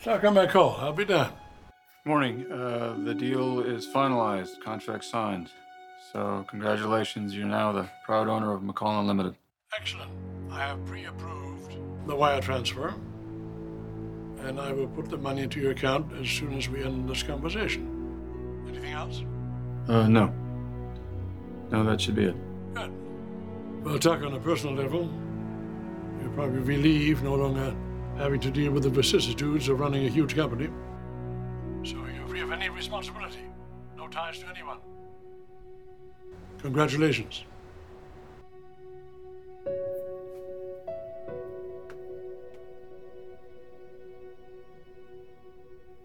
Stark, I'm back home. I'll be done. Morning. The deal is finalized. Contract signed. So congratulations. You're now the proud owner of McCall Unlimited. Excellent. I have pre-approved the wire transfer, and I will put the money into your account as soon as we end this conversation. Anything else? No. No, that should be it. Good. We'll talk on a personal level. You'll probably relieve no longer having to deal with the vicissitudes of running a huge company. So you're free of any responsibility. No ties to anyone. Congratulations.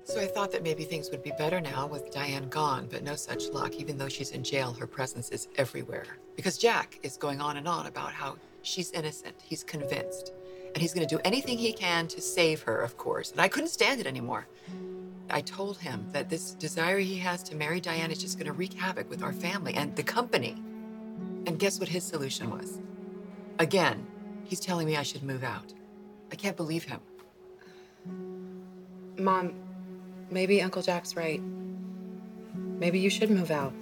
So I thought that maybe things would be better now with Diane gone, but no such luck. Even though she's in jail, her presence is everywhere. Because Jack is going on and on about how she's innocent, he's convinced, and he's going to do anything he can to save her, of course. And I couldn't stand it anymore. I told him that this desire he has to marry Diane is just going to wreak havoc with our family and the company. And guess what his solution was? Again, he's telling me I should move out. I can't believe him. Mom, maybe Uncle Jack's right. Maybe you should move out.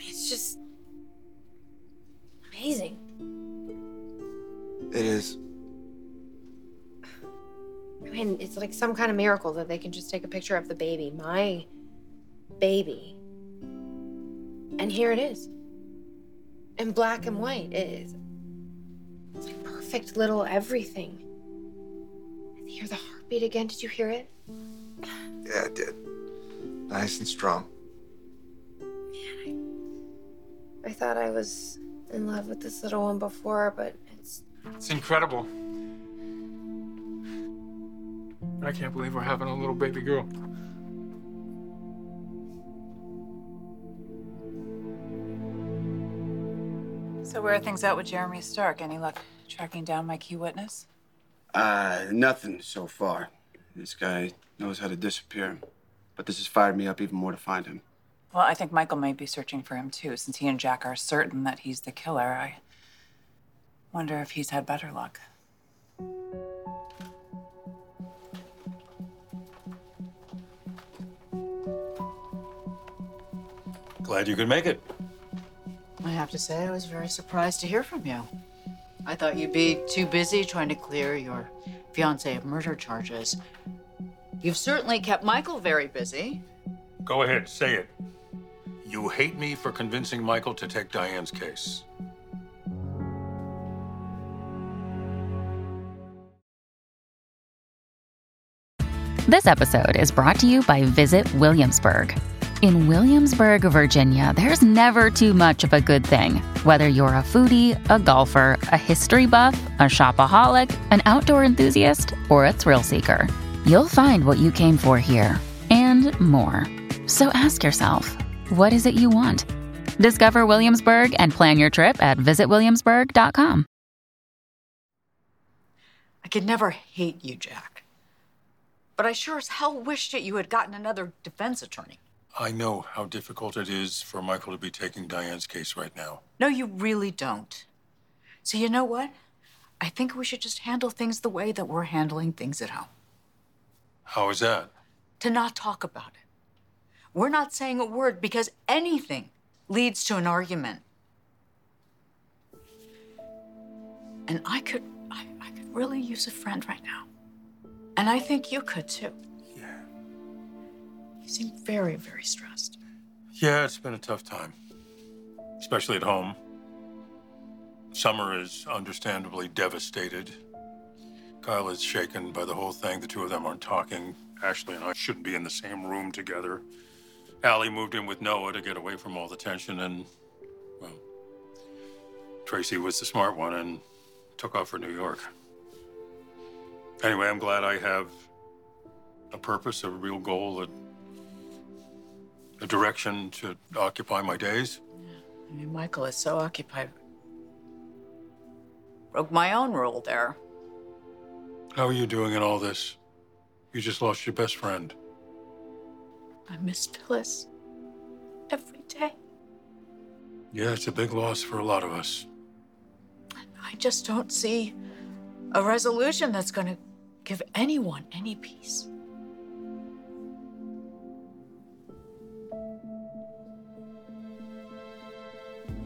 It's just amazing. It is. I mean, it's like some kind of miracle that they can just take a picture of the baby, my baby. And here it is. In black and white. It's like perfect little everything. I hear the heartbeat again. Did you hear it? Yeah, I did. Nice and strong. I thought I was in love with this little one before, but it's incredible. I can't believe we're having a little baby girl. So where are things at with Jeremy Stark? Any luck tracking down my key witness? Nothing so far. This guy knows how to disappear, but this has fired me up even more to find him. Well, I think Michael may be searching for him, too. Since he and Jack are certain that he's the killer, I wonder if he's had better luck. Glad you could make it. I have to say, I was very surprised to hear from you. I thought you'd be too busy trying to clear your fiancé of murder charges. You've certainly kept Michael very busy. Go ahead, say it. You hate me for convincing Michael to take Diane's case. This episode is brought to you by Visit Williamsburg. In Williamsburg, Virginia, there's never too much of a good thing. Whether you're a foodie, a golfer, a history buff, a shopaholic, an outdoor enthusiast, or a thrill seeker, you'll find what you came for here and more. So ask yourself, what is it you want? Discover Williamsburg and plan your trip at visitwilliamsburg.com. I could never hate you, Jack. But I sure as hell wish that you had gotten another defense attorney. I know how difficult it is for Michael to be taking Diane's case right now. No, you really don't. So you know what? I think we should just handle things the way that we're handling things at home. How is that? To not talk about it. We're not saying a word because anything leads to an argument. And I could really use a friend right now. And I think you could too. Yeah. You seem very, very stressed. Yeah, it's been a tough time, especially at home. Summer is understandably devastated. Kyle is shaken by the whole thing. The two of them aren't talking. Ashley and I shouldn't be in the same room together. Allie moved in with Noah to get away from all the tension, and, well, Tracy was the smart one and took off for New York. Anyway, I'm glad I have a purpose, a real goal, a direction to occupy my days. Yeah. I mean, Michael is so occupied. Broke my own rule there. How are you doing in all this? You just lost your best friend. I miss Phyllis every day. Yeah, it's a big loss for a lot of us. I just don't see a resolution that's going to give anyone any peace.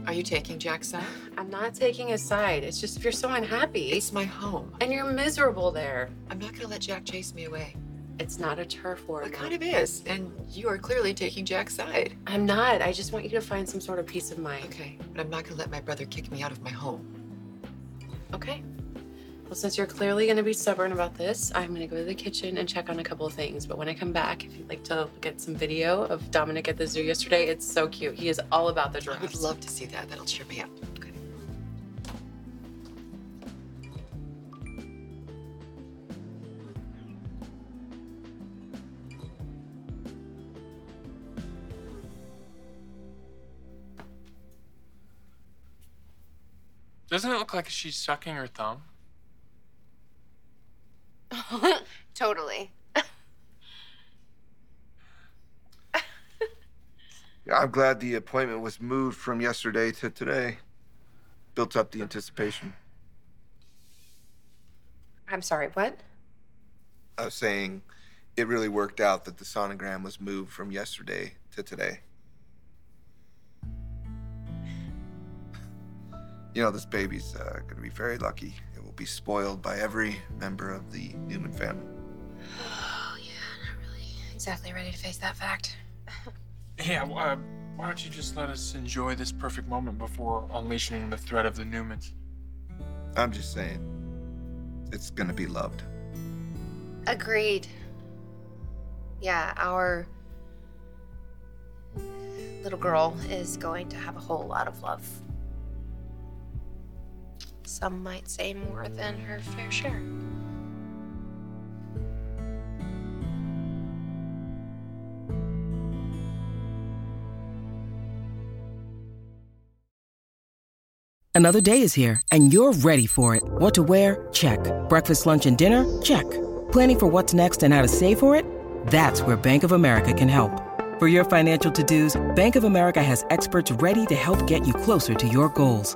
Are you taking Jack's side? I'm not taking his side. It's just if you're so unhappy. It's my home. And you're miserable there. I'm not going to let Jack chase me away. It's not a turf war. It kind of is, and you are clearly taking Jack's side. I'm not. I just want you to find some sort of peace of mind. Okay, but I'm not gonna let my brother kick me out of my home. Okay. Well, since you're clearly gonna be stubborn about this, I'm gonna go to the kitchen and check on a couple of things. But when I come back, if you'd like to look at some video of Dominic at the zoo yesterday, it's so cute. He is all about the giraffe. I would love to see that. That'll cheer me up. Okay. Doesn't it look like she's sucking her thumb? Totally. Yeah, I'm glad the appointment was moved from yesterday to today. Built up the anticipation. I'm sorry, what? I was saying it really worked out that the sonogram was moved from yesterday to today. You know, this baby's gonna be very lucky. It will be spoiled by every member of the Newman family. Oh, yeah, not really exactly ready to face that fact. Yeah, well, why don't you just let us enjoy this perfect moment before unleashing the threat of the Newmans? I'm just saying, it's gonna be loved. Agreed. Yeah, our little girl is going to have a whole lot of love. Some might say more than her fair share. Another day is here, and you're ready for it. What to wear? Check. Breakfast, lunch, and dinner? Check. Planning for what's next and how to save for it? That's where Bank of America can help. For your financial to-dos, Bank of America has experts ready to help get you closer to your goals.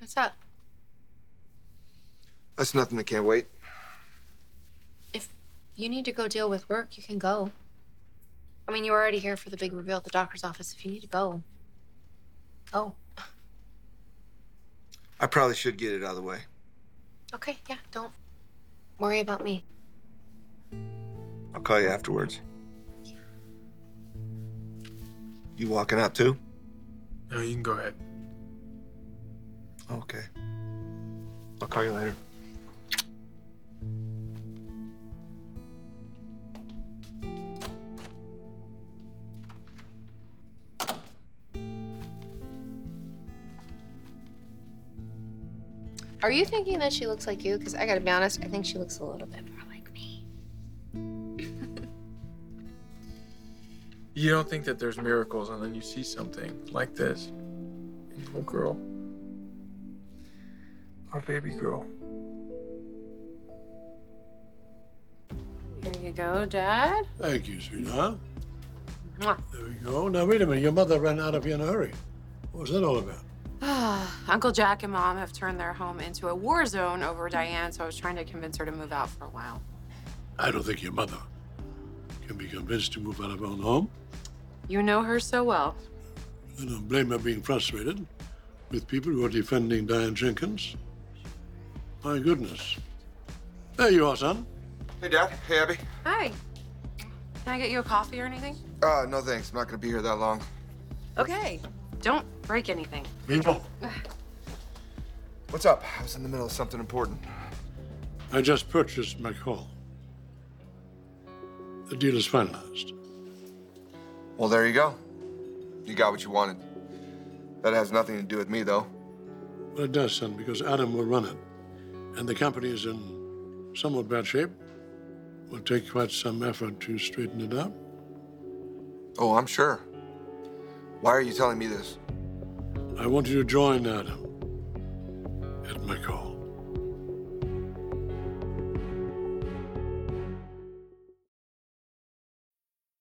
What's up? That's nothing. I can't wait. If you need to go deal with work, you can go. I mean, you were already here for the big reveal at the doctor's office. If you need to go, go. I probably should get it out of the way. Okay, yeah, don't worry about me. I'll call you afterwards. Yeah. You walking out too? No, you can go ahead. Okay. I'll call you later. Are you thinking that she looks like you? Because I gotta be honest, I think she looks a little bit more like me. You don't think that there's miracles, and then you see something like this. You little girl. Our baby girl. Here you go, Dad. Thank you, sweetheart. Mwah. There we go. Now, wait a minute. Your mother ran out of here in a hurry. What was that all about? Uncle Jack and Mom have turned their home into a war zone over Diane, so I was trying to convince her to move out for a while. I don't think your mother can be convinced to move out of her own home. You know her so well. I don't blame her being frustrated with people who are defending Diane Jenkins. My goodness. There you are, son. Hey, Dad. Hey, Abby. Hi. Can I get you a coffee or anything? No, thanks. I'm not going to be here that long. Okay. Don't break anything. People. What's up? I was in the middle of something important. I just purchased McCall. The deal is finalized. Well, there you go. You got what you wanted. That has nothing to do with me, though. Well, it does, son, because Adam will run it. And the company is in somewhat bad shape. It will take quite some effort to straighten it out. Oh, I'm sure. Why are you telling me this? I want you to join Adam at McCall.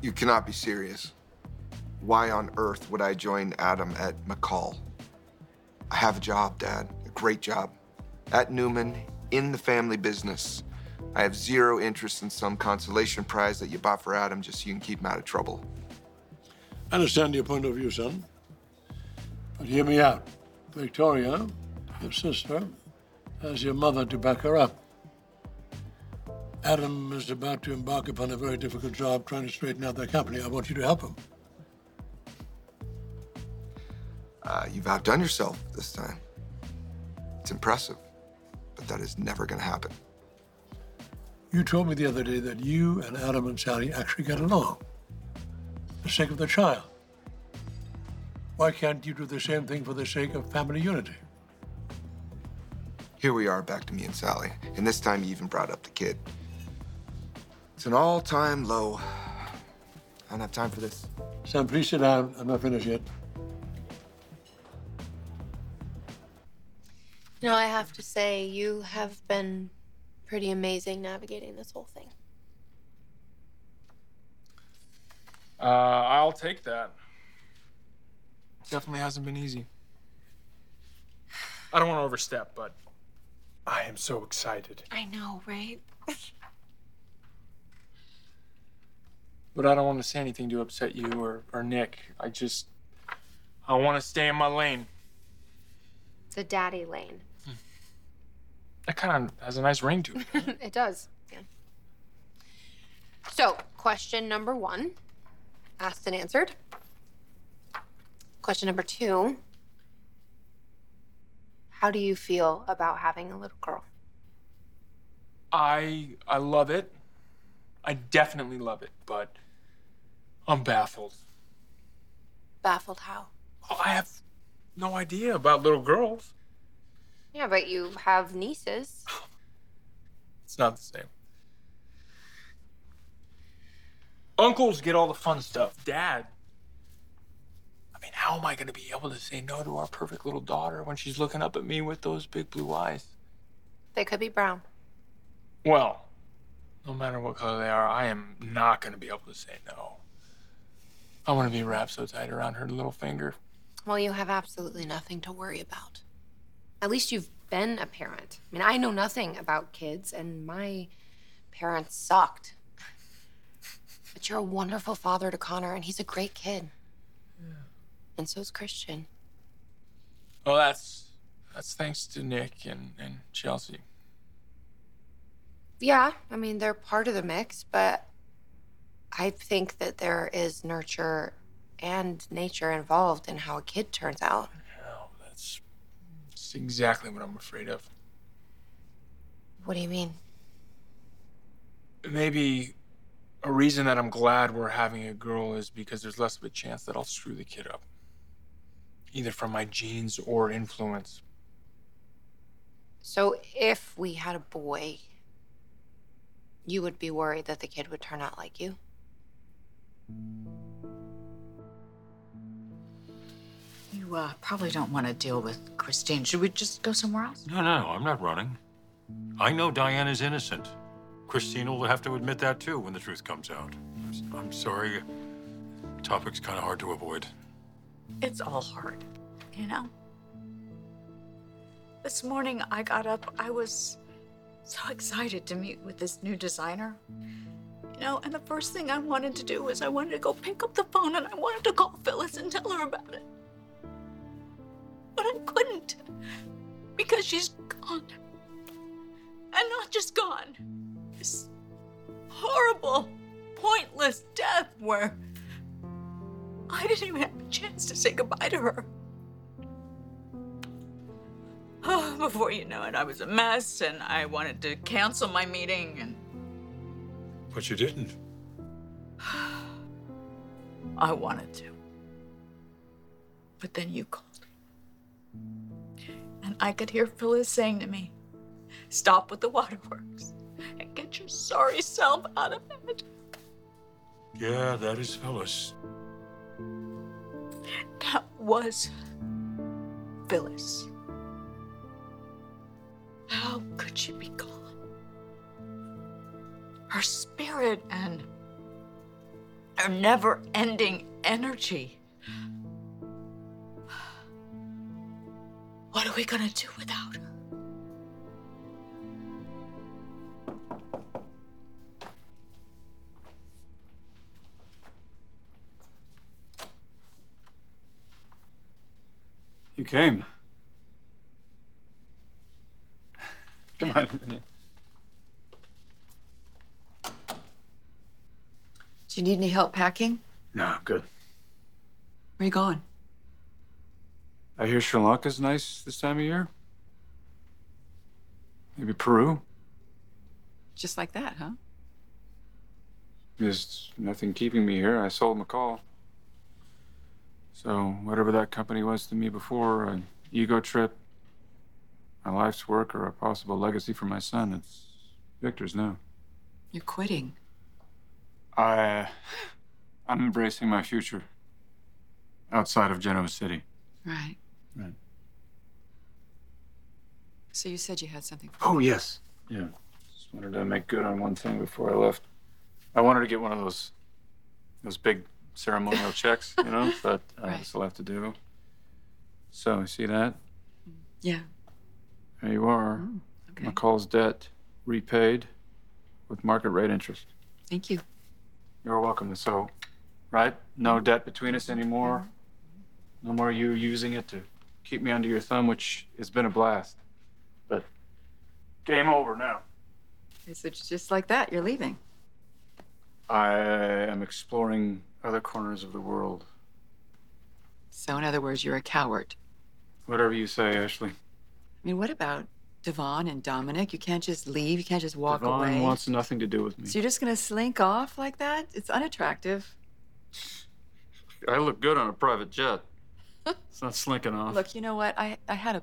You cannot be serious. Why on earth would I join Adam at McCall? I have a job, Dad, a great job. At Newman, in the family business. I have zero interest in some consolation prize that you bought for Adam just so you can keep him out of trouble. I understand your point of view, son. But hear me out. Victoria, your sister, has your mother to back her up. Adam is about to embark upon a very difficult job trying to straighten out their company. I want you to help him. You've outdone yourself this time. It's impressive, but that is never going to happen. You told me the other day that you and Adam and Sally actually get along for the sake of the child. Why can't you do the same thing for the sake of family unity? Here we are, back to me and Sally, and this time you even brought up the kid. It's an all-time low. I don't have time for this. Sam, please sit down. I'm not finished yet. You know, I have to say, you have been pretty amazing navigating this whole thing. I'll take that. Definitely hasn't been easy. I don't want to overstep, but I am so excited. I know, right? But I don't want to say anything to upset you or Nick. I want to stay in my lane. The daddy lane. That kind of has a nice ring to it. It does, yeah. So, question number one, asked and answered. Question number two, how do you feel about having a little girl? I love it. I definitely love it, but I'm baffled. Baffled how? Oh, I have no idea about little girls. Yeah, but you have nieces. It's not the same. Uncles get all the fun stuff. Dad. I mean, how am I going to be able to say no to our perfect little daughter when she's looking up at me with those big blue eyes? They could be brown. Well, no matter what color they are, I am not going to be able to say no. I want to be wrapped so tight around her little finger. Well, you have absolutely nothing to worry about. At least you've been a parent. I mean, I know nothing about kids, and my parents sucked. But you're a wonderful father to Connor, and he's a great kid. Yeah. And so is Christian. Well, that's thanks to Nick and Chelsea. Yeah, I mean, they're part of the mix, but I think that there is nurture and nature involved in how a kid turns out. No, that's exactly what I'm afraid of. What do you mean? Maybe A reason that I'm glad we're having a girl is because there's less of a chance that I'll screw the kid up, either from my genes or influence. So if we had a boy, you would be worried that the kid would turn out like you? You probably don't want to deal with Christine. Should we just go somewhere else? No, I'm not running. I know Diane is innocent. Christine will have to admit that too when the truth comes out. I'm sorry, the topic's kind of hard to avoid. It's all hard, you know? This morning I got up, I was so excited to meet with this new designer. You know, and the first thing I wanted to do was I wanted to go pick up the phone and I wanted to call Phyllis and tell her about it. But I couldn't, because she's gone. And not just gone, this horrible, pointless death where I didn't even have a chance to say goodbye to her. Oh, before you know it, I was a mess and I wanted to cancel my meeting and... But you didn't. I wanted to. But then you called me. And I could hear Phyllis saying to me, stop with the waterworks and get your sorry self out of it. Yeah, that is Phyllis. That was Phyllis. How could she be gone? Her spirit and her never-ending energy. What are we gonna do without her? You came. Come on. Do you need any help packing? No, I'm good. Where are you going? I hear Sri Lanka's nice this time of year. Maybe Peru. Just like that, huh? There's nothing keeping me here. I sold McCall. So whatever that company was to me before, an ego trip, my life's work, or a possible legacy for my son, it's Victor's now. You're quitting. I'm embracing my future outside of Genoa City. Right. So you said you had something for me. Oh, yes. Yeah. Just wanted to make good on one thing before I left. I wanted to get one of those big ceremonial checks, you know, that I still have to do. So, you see that? Yeah. There you are. Oh, okay. McCall's debt repaid with market rate interest. Thank you. You're welcome. So, right? No debt between us anymore. No more you using it to keep me under your thumb, which has been a blast. But game over now. So it's just like that, you're leaving. I am exploring other corners of the world. So in other words, you're a coward. Whatever you say, Ashley. I mean, what about Devon and Dominic? You can't just leave, you can't just walk away. Devon wants nothing to do with me. So you're just gonna slink off like that? It's unattractive. I look good on a private jet. It's not slinking off. Look, you know what? I had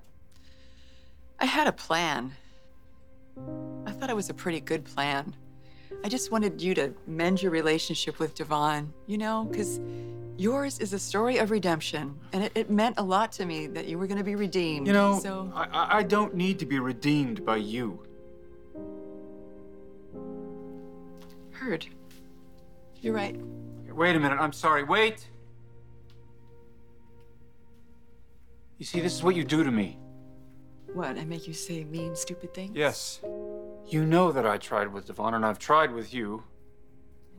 a plan. I thought it was a pretty good plan. I just wanted you to mend your relationship with Devon, you know, because yours is a story of redemption, and it meant a lot to me that you were going to be redeemed. You know, so... I don't need to be redeemed by you. Heard. You're right. Wait a minute. I'm sorry. Wait! You see, this is what you do to me. What, I make you say mean, stupid things? Yes. You know that I tried with Devon, and I've tried with you.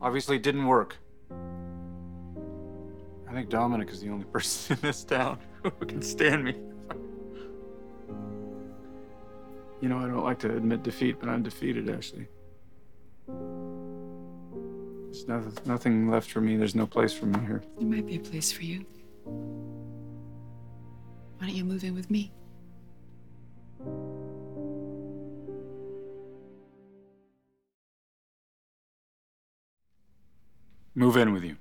Obviously, it didn't work. I think Dominic is the only person in this town who can stand me. You know, I don't like to admit defeat, but I'm defeated, Ashley. There's nothing left for me. There's no place for me here. There might be a place for you. Why don't you move in with me? move in with you.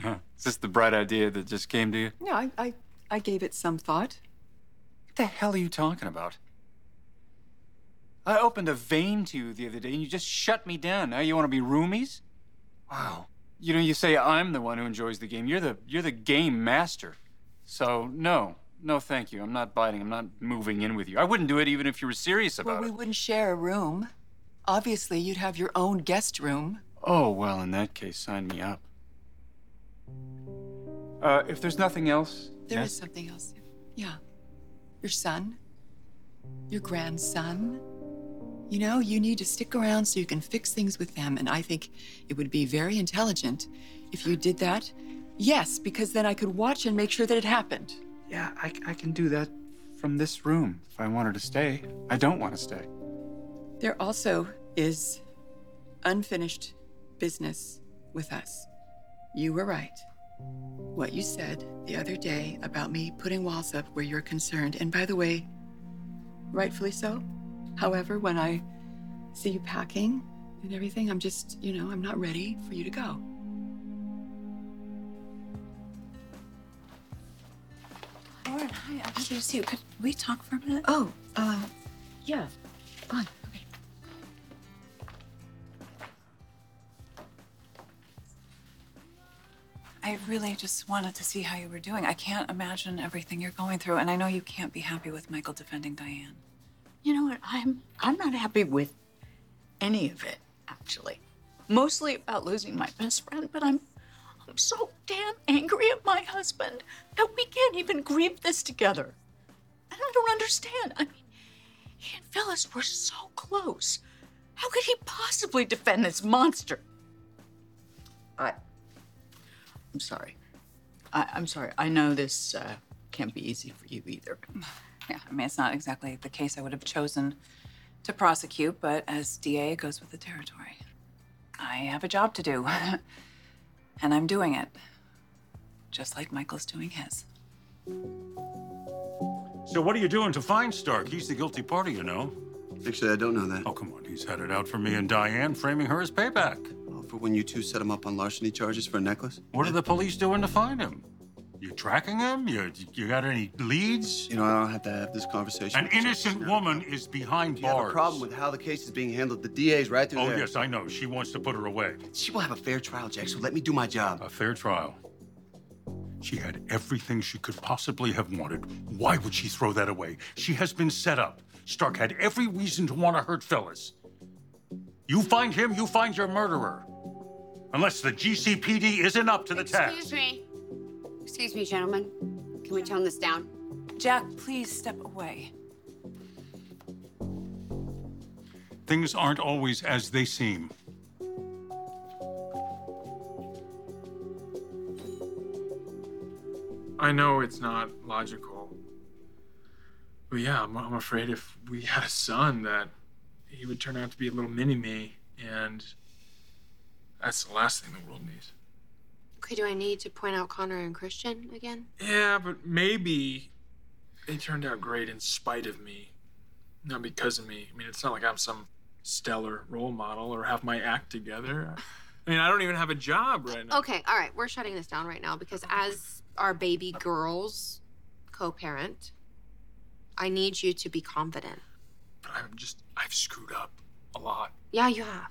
Huh. Is this the bright idea that just came to you? No, I gave it some thought. What the hell are you talking about? I opened a vein to you the other day and you just shut me down. Now you want to be roomies? Wow. You know, you say I'm the one who enjoys the game. You're the game master. So, no, thank you. I'm not biting. I'm not moving in with you. I wouldn't do it even if you were serious about it. Well, we wouldn't share a room. Obviously, you'd have your own guest room. Oh, well, in that case, sign me up. If there's nothing else... There is something else, yeah. Your son, your grandson. You know, you need to stick around so you can fix things with them, and I think it would be very intelligent if you did that. Yes, because then I could watch and make sure that it happened. Yeah, I can do that from this room if I want her to stay. I don't want to stay. There also is unfinished business with us. You were right. What you said the other day about me putting walls up where you're concerned, and by the way, rightfully so. However, when I see you packing and everything, I'm just, you know, I'm not ready for you to go. Lauren, hi, I'm happy to see you. Could we talk for a minute? Oh, yeah. Go on. Okay. I really just wanted to see how you were doing. I can't imagine everything you're going through, and I know you can't be happy with Michael defending Diane. You know what? I'm not happy with any of it, actually. Mostly about losing my best friend, but I'm so damn angry at my husband that we can't even grieve this together. And I don't understand. I mean, he and Phyllis were so close. How could he possibly defend this monster? I'm sorry. I'm sorry. I know this can't be easy for you either. Yeah, I mean, it's not exactly the case I would have chosen to prosecute, but as DA, it goes with the territory. I have a job to do, and I'm doing it, just like Michael's doing his. So what are you doing to find Stark? He's the guilty party, you know. Actually, I don't know that. Oh, come on, he's had it out for me and Diane, framing her as payback. Oh, for when you two set him up on larceny charges for a necklace? What are the police doing to find him? You tracking him? You got any leads? You know, I don't have to have this conversation. An innocent woman is behind bars. You have a problem with how the case is being handled. The DA's right through there. Oh, yes, I know. She wants to put her away. She will have a fair trial, Jack, so let me do my job. A fair trial. She had everything she could possibly have wanted. Why would she throw that away? She has been set up. Stark had every reason to want to hurt Phyllis. You find him, you find your murderer. Unless the GCPD isn't up to the task. Excuse me. Excuse me, gentlemen. Can we tone this down? Jack, please step away. Things aren't always as they seem. I know it's not logical. But yeah, I'm afraid if we had a son that he would turn out to be a little mini-me, and that's the last thing the world needs. Okay, do I need to point out Connor and Christian again? Yeah, but maybe they turned out great in spite of me, not because of me. I mean, it's not like I'm some stellar role model or have my act together. I mean, I don't even have a job right now. Okay, all right, we're shutting this down right now because as our baby girl's co-parent, I need you to be confident. But I've screwed up a lot. Yeah, you have.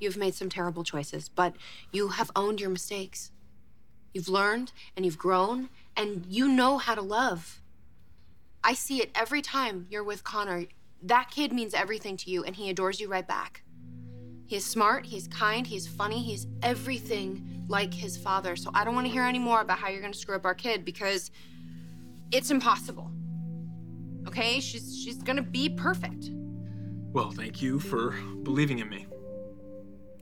You've made some terrible choices, but you have owned your mistakes. You've learned and you've grown and you know how to love. I see it every time you're with Connor. That kid means everything to you and he adores you right back. He is smart, he's kind, he's funny, he's everything like his father. So I don't want to hear any more about how you're gonna screw up our kid because it's impossible. Okay, she's gonna be perfect. Well, thank you for believing in me.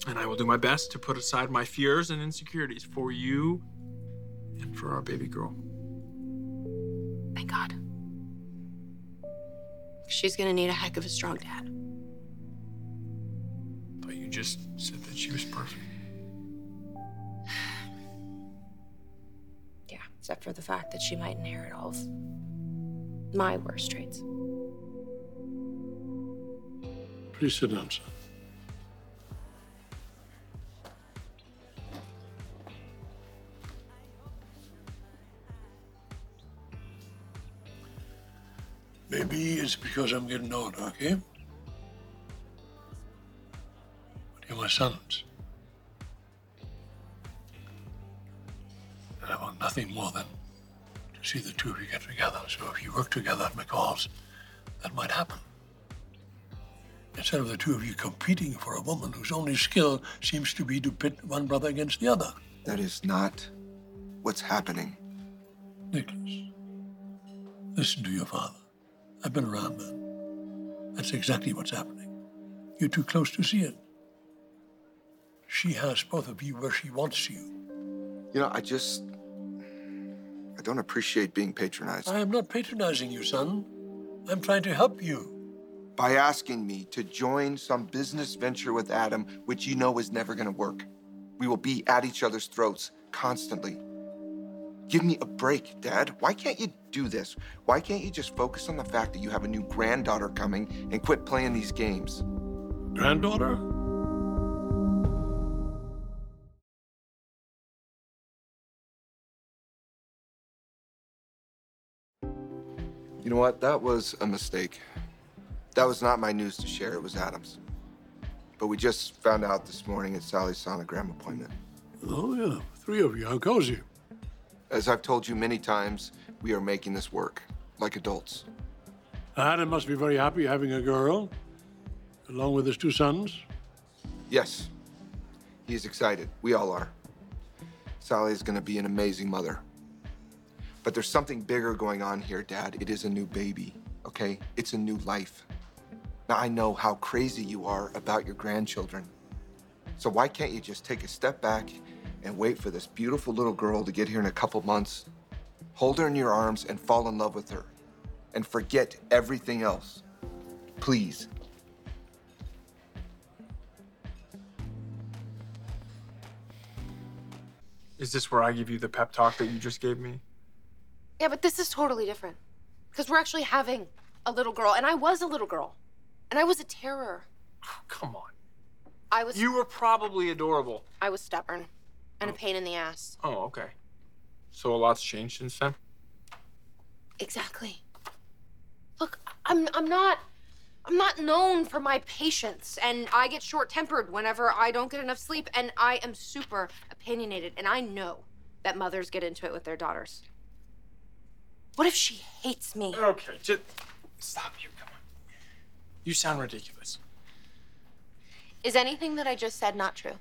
And I will do my best to put aside my fears and insecurities for you and for our baby girl. Thank God. She's gonna need a heck of a strong dad. But you just said that she was perfect. Yeah, except for the fact that she might inherit all of my worst traits. Please sit down, son. Maybe it's because I'm getting old, okay? But you're my sons. And I want nothing more than to see the two of you get together. So if you work together at McCall's, that might happen. Instead of the two of you competing for a woman whose only skill seems to be to pit one brother against the other. That is not what's happening. Nicholas, listen to your father. I've been around, man. That's exactly what's happening. You're too close to see it. She has both of you where she wants you. You know, I don't appreciate being patronized. I am not patronizing you, son. I'm trying to help you. By asking me to join some business venture with Adam, which you know is never gonna work. We will be at each other's throats constantly. Give me a break, Dad. Why can't you do this? Why can't you just focus on the fact that you have a new granddaughter coming and quit playing these games? Granddaughter? You know what? That was a mistake. That was not my news to share. It was Adam's. But we just found out this morning at Sally's sonogram appointment. Oh, yeah. Three of you. How cozy. As I've told you many times, we are making this work, like adults. Adam must be very happy having a girl, along with his two sons. Yes, he's excited. We all are. Sally is gonna be an amazing mother. But there's something bigger going on here, Dad. It is a new baby, okay? It's a new life. Now, I know how crazy you are about your grandchildren. So why can't you just take a step back and wait for this beautiful little girl to get here in a couple months, hold her in your arms and fall in love with her, and forget everything else, please. Is this where I give you the pep talk that you just gave me? Yeah, but this is totally different, because we're actually having a little girl, and I was a little girl, and I was a terror. Oh, come on. You were probably adorable. I was stubborn. And a pain in the ass. Oh, okay. So a lot's changed since then? Exactly. Look, I'm not known for my patience, and I get short-tempered whenever I don't get enough sleep, and I am super opinionated, and I know that mothers get into it with their daughters. What if she hates me? Okay, just stop you, come on. You sound ridiculous. Is anything that I just said not true?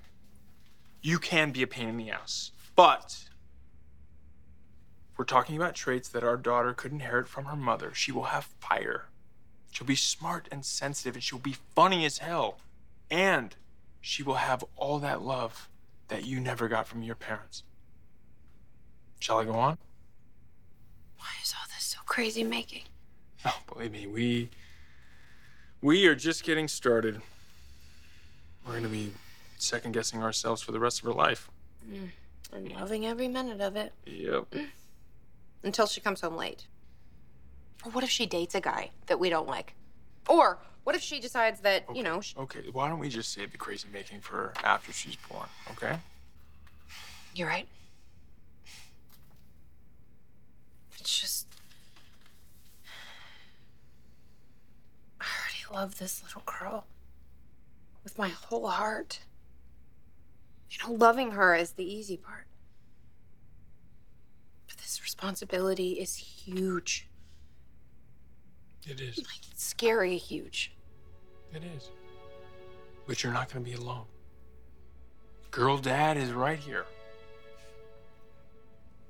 You can be a pain in the ass, but we're talking about traits that our daughter could inherit from her mother. She will have fire. She'll be smart and sensitive, and she'll be funny as hell. And she will have all that love that you never got from your parents. Shall I go on? Why is all this so crazy making? Oh, believe me, we are just getting started. We're gonna be second-guessing ourselves for the rest of her life. And loving every minute of it. Yep. Until she comes home late. Or what if she dates a guy that we don't like? Or what if she decides that, okay, you know... Okay, why don't we just save the crazy making for her after she's born, okay? You're right. It's just... I already love this little girl with my whole heart. You know, loving her is the easy part. But this responsibility is huge. It is. Like, it's scary huge. It is. But you're not gonna be alone. Girl Dad is right here.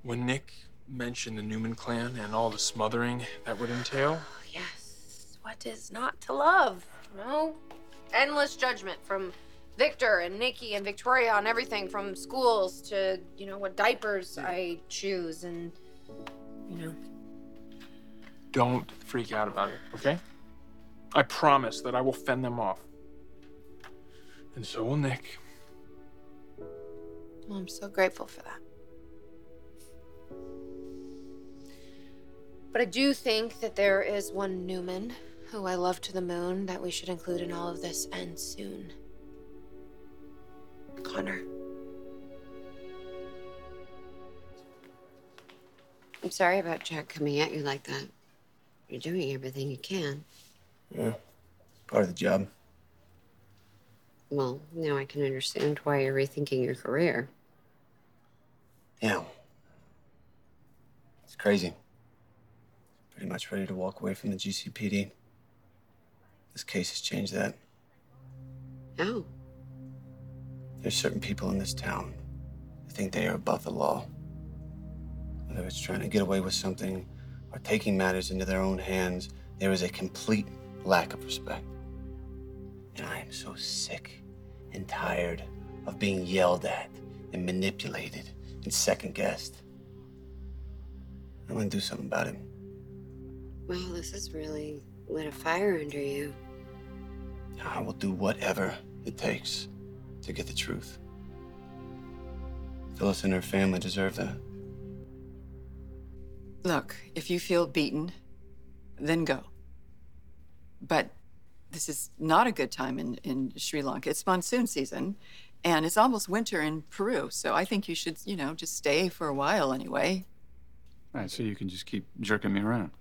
When Nick mentioned the Newman clan and all the smothering that would entail... Oh, yes. What is not to love, you know? Endless judgment from... Victor and Nikki and Victoria on everything from schools to, you know, what diapers I choose and, you know. Don't freak out about it, okay? I promise that I will fend them off. And so will Nick. Well, I'm so grateful for that. But I do think that there is one Newman who I love to the moon that we should include in all of this and soon. Connor. I'm sorry about Jack coming at you like that. You're doing everything you can. Yeah, part of the job. Well, now I can understand why you're rethinking your career. Yeah. It's crazy. Pretty much ready to walk away from the GCPD. This case has changed that. How? There's certain people in this town that think they are above the law. Whether it's trying to get away with something or taking matters into their own hands, there is a complete lack of respect. And I am so sick and tired of being yelled at and manipulated and second-guessed. I'm gonna do something about it. Well, this has really lit a fire under you. I will do whatever it takes to get the truth. Phyllis and her family deserve that. Look, if you feel beaten, then go. But this is not a good time in Sri Lanka. It's monsoon season, and it's almost winter in Peru, so I think you should, you know, just stay for a while anyway. All right, so you can just keep jerking me around.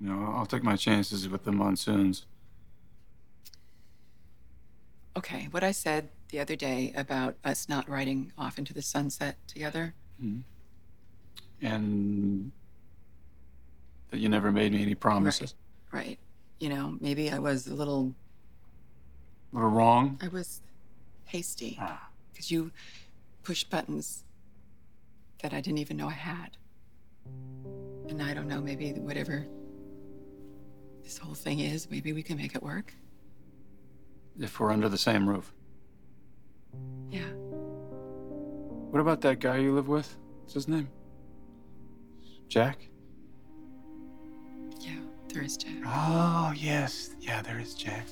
You know, I'll take my chances with the monsoons. Okay, what I said the other day about us not riding off into the sunset together. Mm-hmm. And that you never made me any promises. Right. You know, maybe I was a little wrong. I was hasty. Because you pushed buttons that I didn't even know I had. And I don't know, maybe whatever this whole thing is, maybe we can make it work. If we're under the same roof. Yeah. What about that guy you live with? What's his name? Jack? Yeah, there is Jack. Oh, yes. Yeah, there is Jack.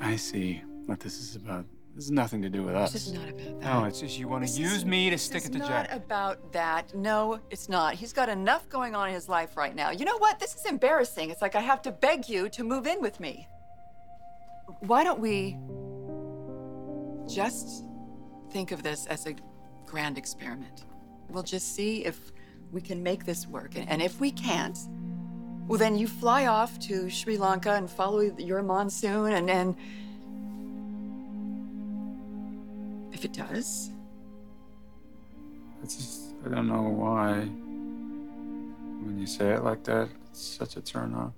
I see what this is about. This is nothing to do with us. This is not about that. No, it's just you want to use me to stick it to Jack. It's not about that. No, it's not. He's got enough going on in his life right now. You know what? This is embarrassing. It's like I have to beg you to move in with me. Why don't we just think of this as a grand experiment? We'll just see if we can make this work. And if we can't, well, then you fly off to Sri Lanka and follow your monsoon, and if it does. It's just, I don't know why, when you say it like that, it's such a turn off.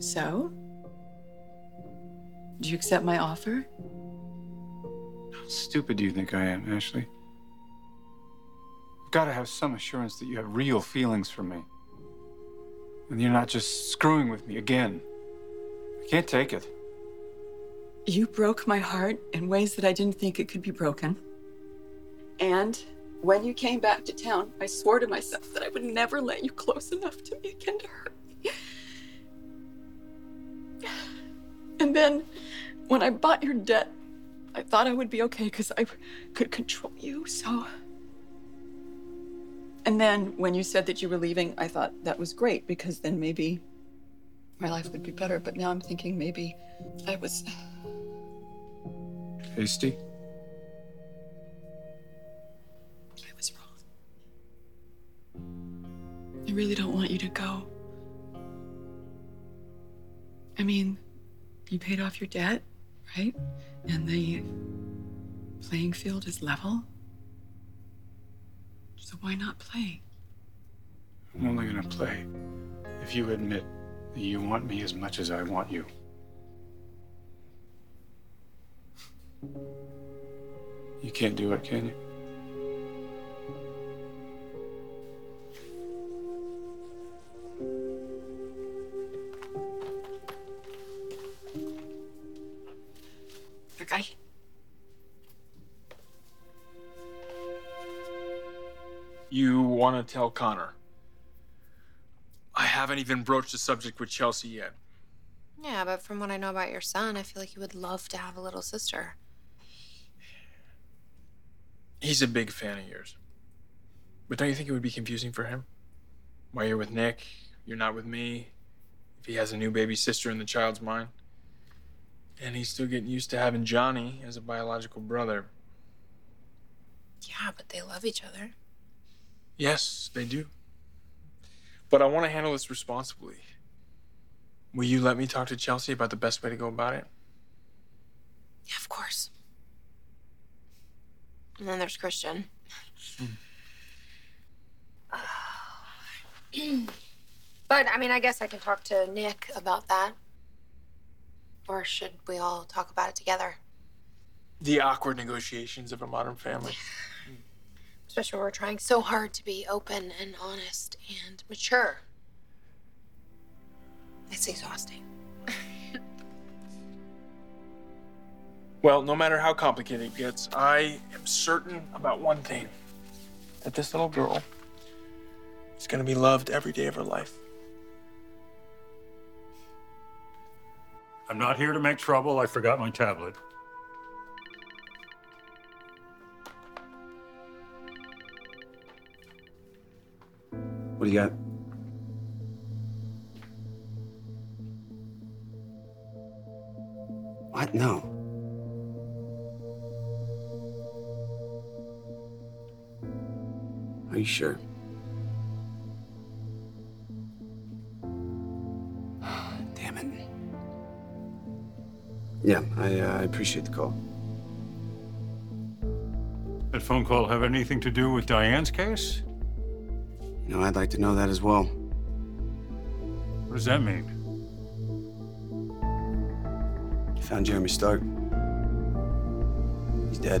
So, do you accept my offer? How stupid do you think I am, Ashley? I've got to have some assurance that you have real feelings for me. And you're not just screwing with me again. I can't take it. You broke my heart in ways that I didn't think it could be broken. And when you came back to town, I swore to myself that I would never let you close enough to me again to hurt me. And then, when I bought your debt, I thought I would be okay because I could control you, so. And then, when you said that you were leaving, I thought that was great because then maybe my life would be better. But now I'm thinking maybe I was hasty. I was wrong. I really don't want you to go. I mean, you paid off your debt, right? And the playing field is level. So why not play? I'm only gonna play if you admit that you want me as much as I want you. You can't do it, can you? You want to tell Connor? I haven't even broached the subject with Chelsea yet. Yeah, but from what I know about your son, I feel like he would love to have a little sister. He's a big fan of yours. But don't you think it would be confusing for him? Why you're with Nick, you're not with me. If he has a new baby sister in the child's mind. And he's still getting used to having Johnny as a biological brother. Yeah, but they love each other. Yes, they do. But I want to handle this responsibly. Will you let me talk to Chelsea about the best way to go about it? Yeah, of course. And then there's Christian. But, I mean, I guess I can talk to Nick about that. Or should we all talk about it together? The awkward negotiations of a modern family. Especially when we're trying so hard to be open and honest and mature. It's exhausting. Well, no matter how complicated it gets, I am certain about one thing. That this little girl is going to be loved every day of her life. I'm not here to make trouble. I forgot my tablet. What do you got? What? No. Are you sure? Damn it. Yeah, I appreciate the call. That phone call have anything to do with Diane's case? You know, I'd like to know that as well. What does that mean? You found Jeremy Stark. He's dead.